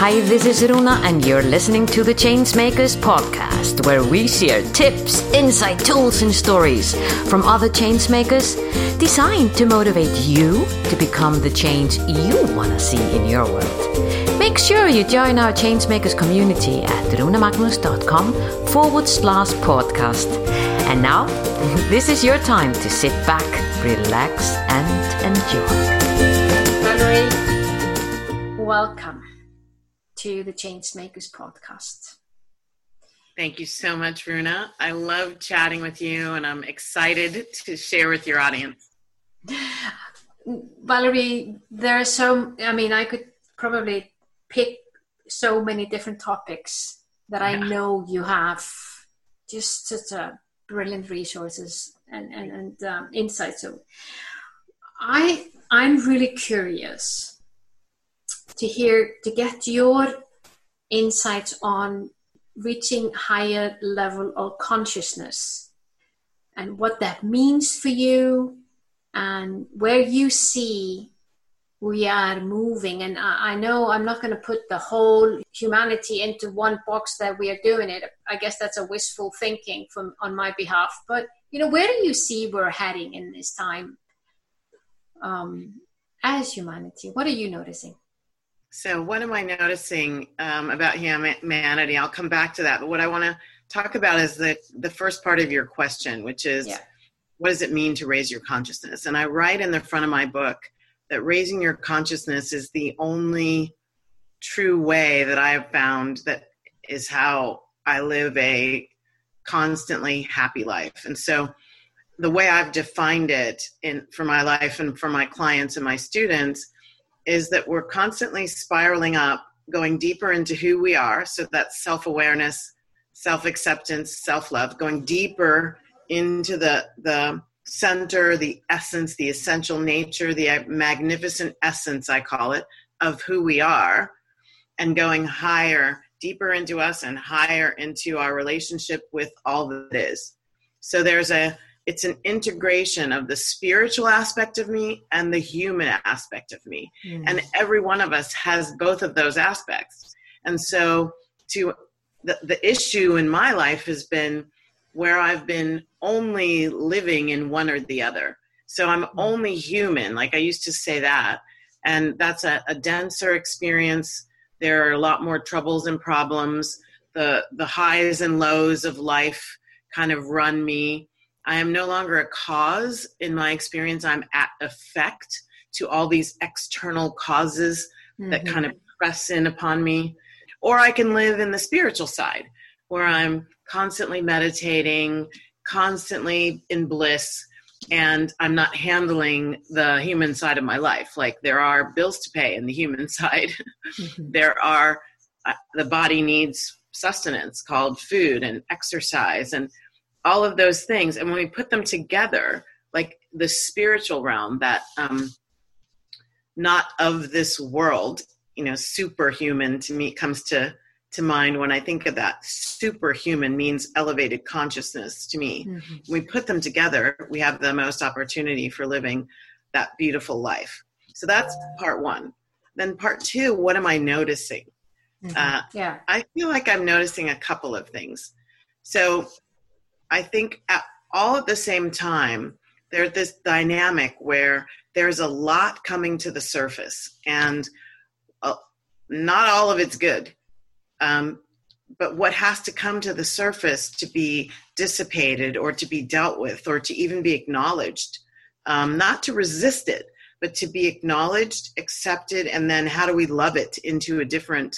Hi, this is Runa, and you're listening to The Change Makers Podcast, where we share tips, insight, tools, and stories from other changemakers designed to motivate you to become the change you want to see in your world. Make sure you join our Changemakers community at runamagnus.com/podcast. And now, this is your time to sit back, relax, and enjoy. Valerie, welcome to the Changemakers podcast. Thank you so much, Runa. I love chatting with you, and I'm excited to share with your audience. Valerie, I could probably pick so many different topics that I know you have just such a brilliant resources and insights. So I'm really curious to get your insights on reaching higher level of consciousness and what that means for you and where you see we are moving. And I know I'm not going to put the whole humanity into one box that we are doing it. I guess that's a wishful thinking on my behalf. But, where do you see we're heading in this time as humanity? What are you noticing? So what am I noticing about humanity? I'll come back to that. But what I want to talk about is the first part of your question, which is what does it mean to raise your consciousness? And I write in the front of my book that raising your consciousness is the only true way that I have found that is how I live a constantly happy life. And so the way I've defined it for my life and for my clients and my students is that we're constantly spiraling up, going deeper into who we are. So that's self-awareness, self-acceptance, self-love, going deeper into the center, the essence, the essential nature, the magnificent essence, I call it, of who we are, and going higher, deeper into us and higher into our relationship with all that is. So it's an integration of the spiritual aspect of me and the human aspect of me. Mm. And every one of us has both of those aspects. And so the issue in my life has been where I've been only living in one or the other. So I'm only human. Like I used to say that. And that's a denser experience. There are a lot more troubles and problems. The highs and lows of life kind of run me. I am no longer a cause in my experience. I'm at effect to all these external causes that kind of press in upon me. Or I can live in the spiritual side where I'm constantly meditating, constantly in bliss, and I'm not handling the human side of my life. Like there are bills to pay in the human side. Mm-hmm. There are, the body needs sustenance called food and exercise and all of those things. And when we put them together, like the spiritual realm, that not of this world, superhuman to me comes to mind when I think of that. Superhuman means elevated consciousness to me. Mm-hmm. When we put them together, we have the most opportunity for living that beautiful life. So that's part one. Then part two, what am I noticing? Mm-hmm. I feel like I'm noticing a couple of things. So I think all at the same time, there's this dynamic where there's a lot coming to the surface, and not all of it's good. But what has to come to the surface to be dissipated or to be dealt with or to even be acknowledged, not to resist it, but to be acknowledged, accepted, and then how do we love it into a different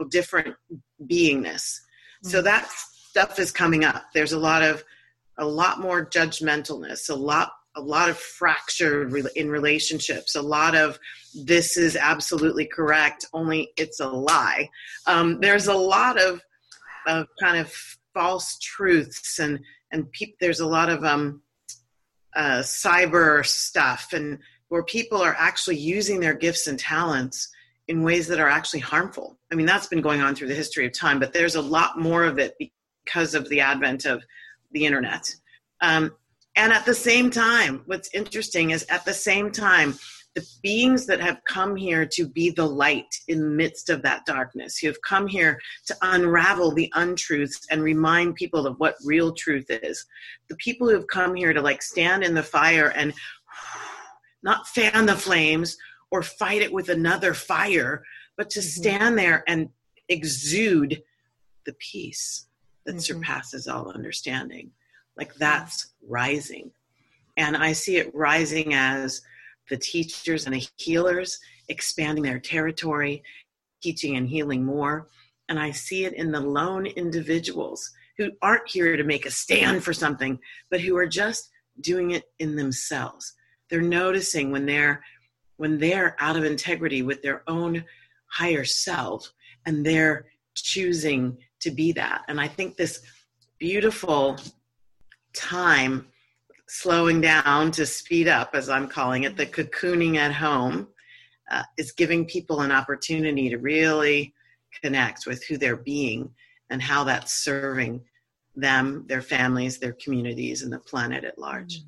beingness? Mm-hmm. So that's, stuff is coming up. There's a lot more judgmentalness, a lot of fracture in relationships, a lot of this is absolutely correct, only it's a lie. There's a lot of kind of false truths and there's a lot of cyber stuff, and where people are actually using their gifts and talents in ways that are actually harmful. I mean, that's been going on through the history of time, but there's a lot more of it because of the advent of the internet. And at the same time, what's interesting is at the same time, the beings that have come here to be the light in the midst of that darkness, who have come here to unravel the untruths and remind people of what real truth is, the people who have come here to like stand in the fire and not fan the flames or fight it with another fire, but to stand there and exude the peace that surpasses all understanding. Like that's rising. And I see it rising as the teachers and the healers expanding their territory, teaching and healing more. And I see it in the lone individuals who aren't here to make a stand for something, but who are just doing it in themselves. They're noticing when they're out of integrity with their own higher self, and they're choosing to be that. And I think this beautiful time slowing down to speed up, as I'm calling it, the cocooning at home, is giving people an opportunity to really connect with who they're being and how that's serving them, their families, their communities, and the planet at large.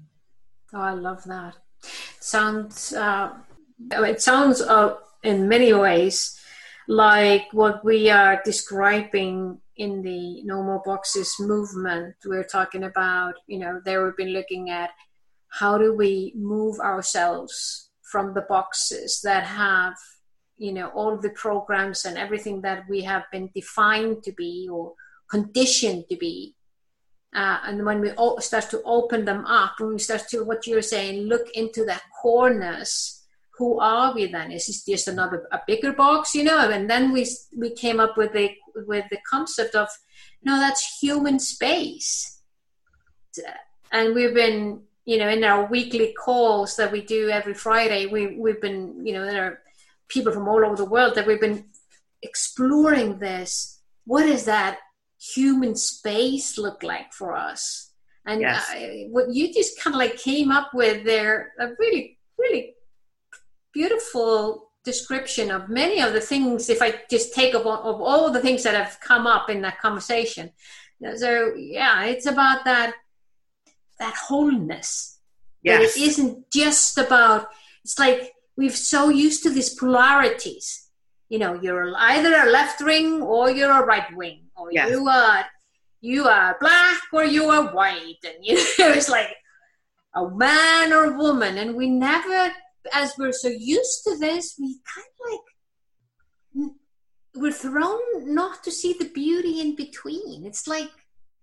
Oh, I love that. It sounds in many ways like what we are describing in the No More Boxes movement. We're talking about, there we've been looking at how do we move ourselves from the boxes that have, all the programs and everything that we have been defined to be or conditioned to be. And when we start to open them up, when we start to, what you're saying, look into that corners, who are we then? Is this just a bigger box, And then we came up with the concept of, that's human space. And we've been, in our weekly calls that we do every Friday, we've been, there are people from all over the world that we've been exploring this. What is that human space look like for us? And yes. What you just kind of like came up with there, a really, really beautiful description of many of the things, if I just take up of all the things that have come up in that conversation. So yeah, it's about that wholeness. Yes. But it isn't just about, it's like we're so used to these polarities. You're either a left wing or you're a right wing, or yes. you are black or you are white, and it's like a man or a woman, and we never, as we're so used to this, we kind of like we're thrown not to see the beauty in between. It's like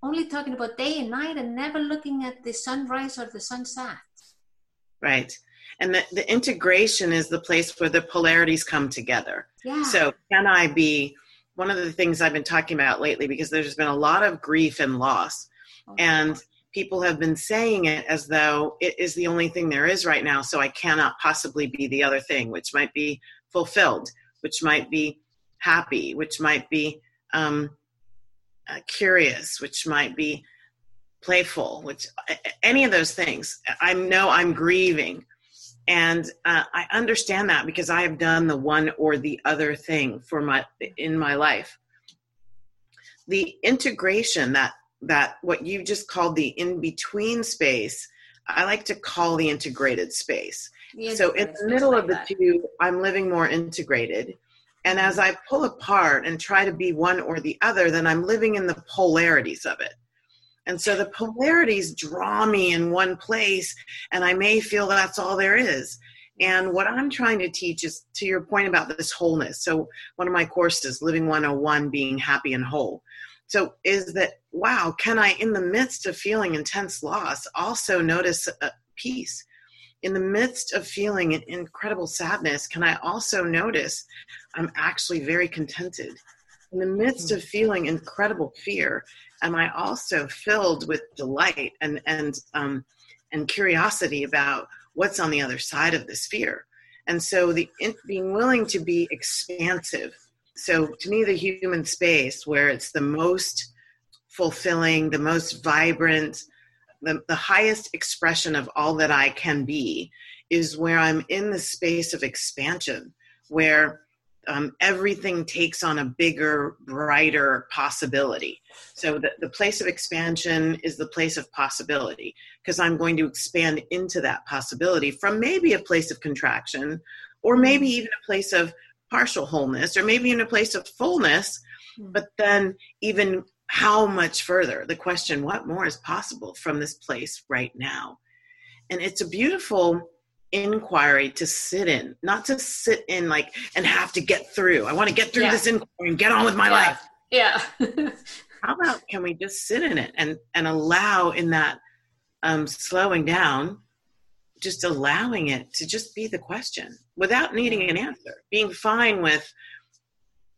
only talking about day and night and never looking at the sunrise or the sunset. Right. And the integration is the place where the polarities come together. Yeah. So can I be, one of the things I've been talking about lately, because there's been a lot of grief and loss, and people have been saying it as though it is the only thing there is right now, so I cannot possibly be the other thing, which might be fulfilled, which might be happy, which might be curious, which might be playful, which any of those things. I know I'm grieving. And I understand that because I have done the one or the other thing in my life. The integration, that what you just called the in-between space, I like to call the integrated space. So in the middle of the two, I'm living more integrated. And as I pull apart and try to be one or the other, then I'm living in the polarities of it. And so the polarities draw me in one place, and I may feel that's all there is. And what I'm trying to teach is, to your point about this wholeness. So one of my courses, Living 101, being happy and whole. So is that, wow, can I, in the midst of feeling intense loss, also notice peace? In the midst of feeling an incredible sadness, can I also notice I'm actually very contented? In the midst of feeling incredible fear, am I also filled with delight and curiosity about what's on the other side of this fear? And so being willing to be expansive. So to me, the human space where it's the most fulfilling, the most vibrant, the highest expression of all that I can be is where I'm in the space of expansion, where everything takes on a bigger, brighter possibility. So the place of expansion is the place of possibility, because I'm going to expand into that possibility from maybe a place of contraction, or maybe even a place of partial wholeness, or maybe in a place of fullness, but then even how much further? The question, what more is possible from this place right now? And it's a beautiful inquiry to sit in, not to sit in like and have to get through. I want to get through this inquiry and get on with my life. Yeah. How about can we just sit in it and allow in that slowing down, just allowing it to just be the question without needing an answer, being fine with,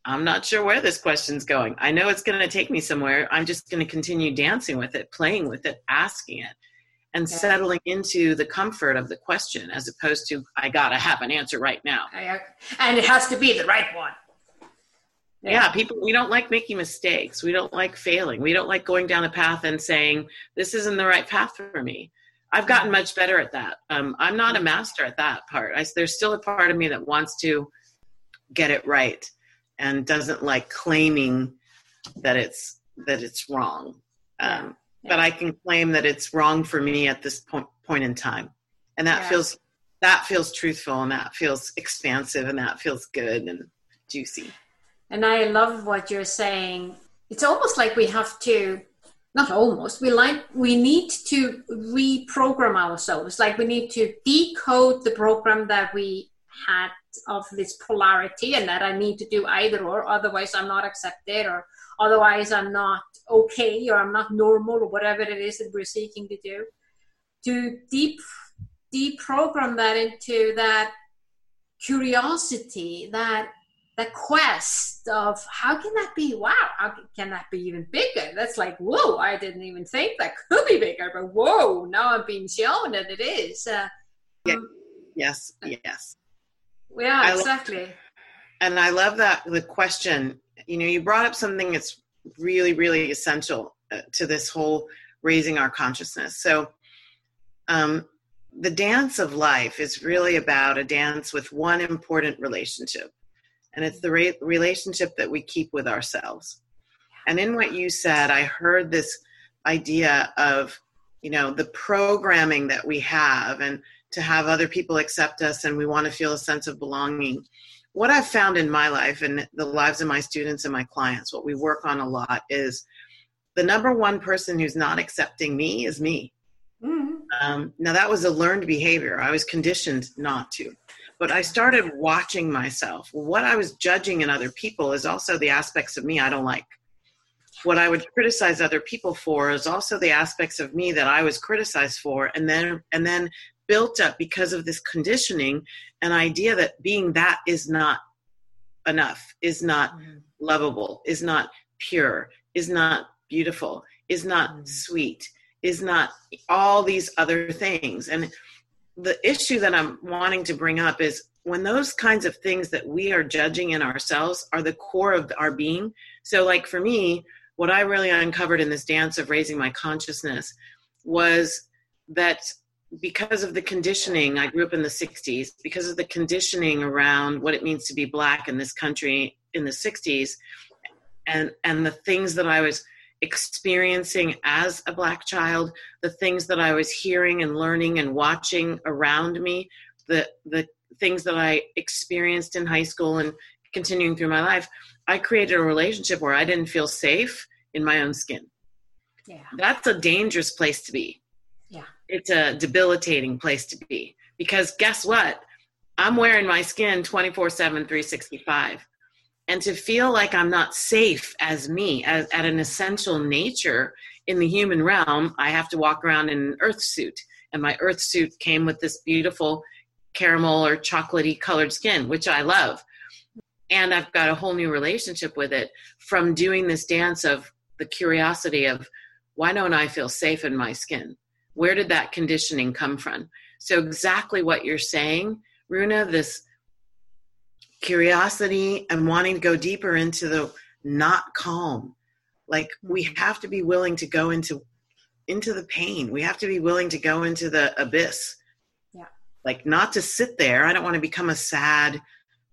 I'm not sure where this question's going. I know it's going to take me somewhere. I'm just going to continue dancing with it, playing with it, asking it, and settling into the comfort of the question, as opposed to, I got to have an answer right now. And it has to be the right one. Yeah, people, we don't like making mistakes. We don't like failing. We don't like going down a path and saying, this isn't the right path for me. I've gotten much better at that. I'm not a master at that part. There's still a part of me that wants to get it right and doesn't like claiming that it's wrong. But I can claim that it's wrong for me at this point in time. And that feels truthful, and that feels expansive, and that feels good and juicy. And I love what you're saying. It's almost like we have to, not almost, we need to reprogram ourselves. Like we need to decode the program that we had of this polarity, and that I need to do either or, otherwise I'm not accepted, or otherwise I'm not okay, or I'm not normal, or whatever it is that we're seeking to do, to deprogram that into that curiosity, that quest of how can that be? Wow, how can that be even bigger? That's like, whoa, I didn't even think that could be bigger, but whoa, now I'm being shown that it is. Yes. Yeah, exactly. And I love that the question, you brought up something that's really, really essential to this whole raising our consciousness. So the dance of life is really about a dance with one important relationship. And it's the relationship that we keep with ourselves. And in what you said, I heard this idea of, the programming that we have, and to have other people accept us, and we want to feel a sense of belonging. What I've found in my life and the lives of my students and my clients, what we work on a lot is the number one person who's not accepting me is me. Mm-hmm. Now that was a learned behavior. I was conditioned not to, but I started watching myself. What I was judging in other people is also the aspects of me I don't like. What I would criticize other people for is also the aspects of me that I was criticized for. And then built up because of this conditioning, an idea that being that is not enough, is not lovable, is not pure, is not beautiful, is not sweet, is not all these other things. And the issue that I'm wanting to bring up is when those kinds of things that we are judging in ourselves are the core of our being. So like for me, what I really uncovered in this dance of raising my consciousness was that because of the conditioning, I grew up in the 60s, because of the conditioning around what it means to be Black in this country in the 60s, and the things that I was experiencing as a Black child, the things that I was hearing and learning and watching around me, the things that I experienced in high school and continuing through my life, I created a relationship where I didn't feel safe in my own skin. Yeah. That's a dangerous place to be. It's a debilitating place to be, because guess what? I'm wearing my skin 24/7, 365. And to feel like I'm not safe as me, as at an essential nature in the human realm, I have to walk around in an earth suit. And my earth suit came with this beautiful caramel or chocolatey colored skin, which I love. And I've got a whole new relationship with it from doing this dance of the curiosity of, why don't I feel safe in my skin? Where did that conditioning come from? So exactly what you're saying, Runa, this curiosity and wanting to go deeper into the not calm. Like we have to be willing to go into the pain. We have to be willing to go into the abyss. Yeah. Like not to sit there. I don't want to become a sad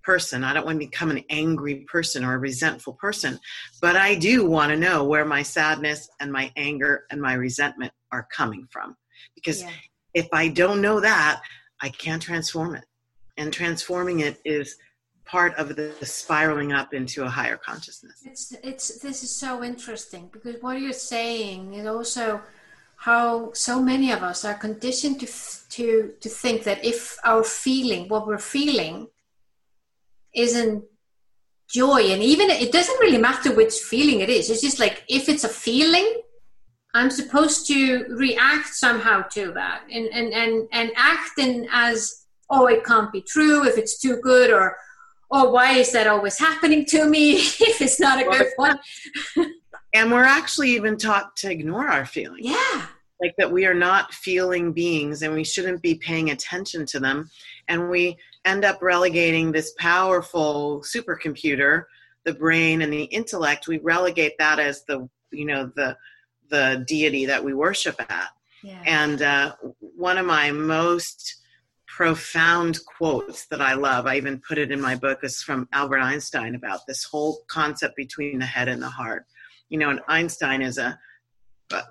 person. I don't want to become an angry person or a resentful person, but I do want to know where my sadness and my anger and my resentment are coming from. Because if I don't know that, I can't transform it. And transforming it is part of the spiraling up into a higher consciousness. This is so interesting, because what you're saying is also how so many of us are conditioned to think that if our feeling, what we're feeling, isn't joy, and even it doesn't really matter which feeling it is, it's just like if it's a feeling, I'm supposed to react somehow to that and act in as, oh, it can't be true, if it's too good, or oh, why is that always happening to me if it's not a good one? And we're actually even taught to ignore our feelings. Yeah. Like that we are not feeling beings and we shouldn't be paying attention to them. And we end up relegating this powerful supercomputer, the brain and the intellect, we relegate that as the deity that we worship at. Yeah. And one of my most profound quotes that I love, I even put it in my book, is from Albert Einstein about this whole concept between the head and the heart. You know, and Einstein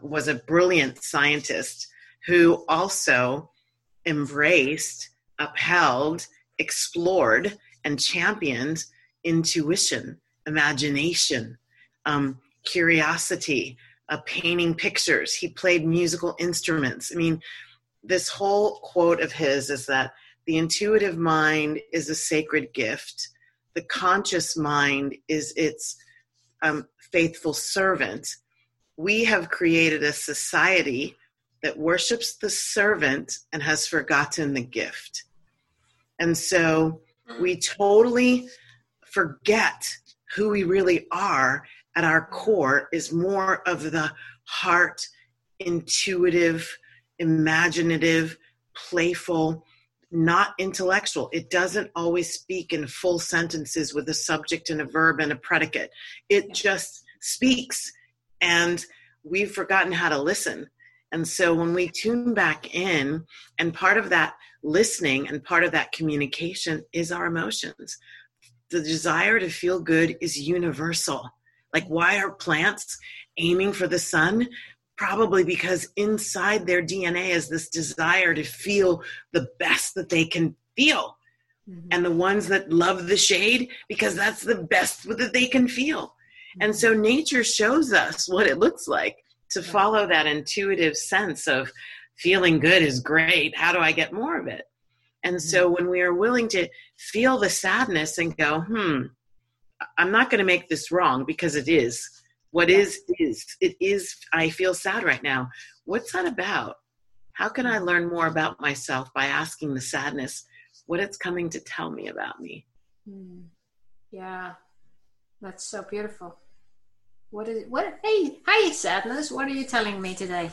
was a brilliant scientist who also embraced, upheld, explored, and championed intuition, imagination, curiosity, painting pictures. He played musical instruments. I mean, this whole quote of his is that the intuitive mind is a sacred gift. The conscious mind is its faithful servant. We have created a society that worships the servant and has forgotten the gift. And so we totally forget who we really are at our core is more of the heart, intuitive, imaginative, playful, not intellectual. It doesn't always speak in full sentences with a subject and a verb and a predicate. It just speaks, and we've forgotten how to listen. And so when we tune back in, and part of that listening and part of that communication is our emotions. The desire to feel good is universal. Like, why are plants aiming for the sun? Probably because inside their DNA is this desire to feel the best that they can feel. Mm-hmm. And the ones that love the shade, because that's the best that they can feel. Mm-hmm. And so nature shows us what it looks like to follow that intuitive sense of feeling good is great. How do I get more of it? And mm-hmm. so when we are willing to feel the sadness and go, I'm not going to make this wrong, because it is. What is, it is, I feel sad right now. What's that about? How can I learn more about myself by asking the sadness what it's coming to tell me about me? Yeah, that's so beautiful. What is, what, hey, hi sadness, what are you telling me today?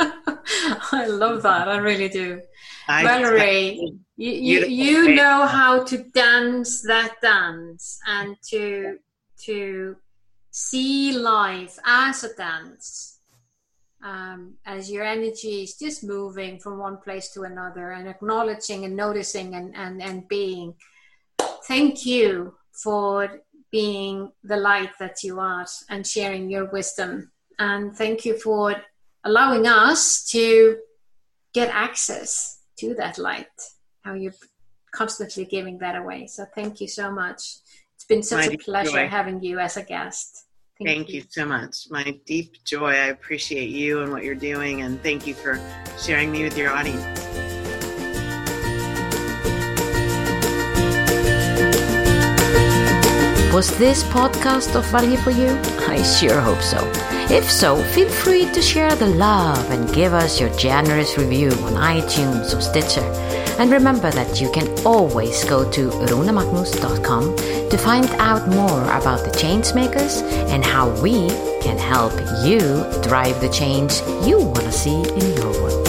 I love that. I really do. Valerie, you know how to dance that dance and to see life as a dance, as your energy is just moving from one place to another and acknowledging and noticing and being. Thank you for being the light that you are and sharing your wisdom. And thank you for allowing us to get access to that light, how you're constantly giving that away. So thank you so much. It's been such a pleasure having you as a guest. Thank you so much. My deep joy. I appreciate you and what you're doing, and thank you for sharing me with your audience. Was this podcast of value for you? I sure hope so. If so, feel free to share the love and give us your generous review on iTunes or Stitcher. And remember that you can always go to runamagnus.com to find out more about the Changemakers and how we can help you drive the change you want to see in your world.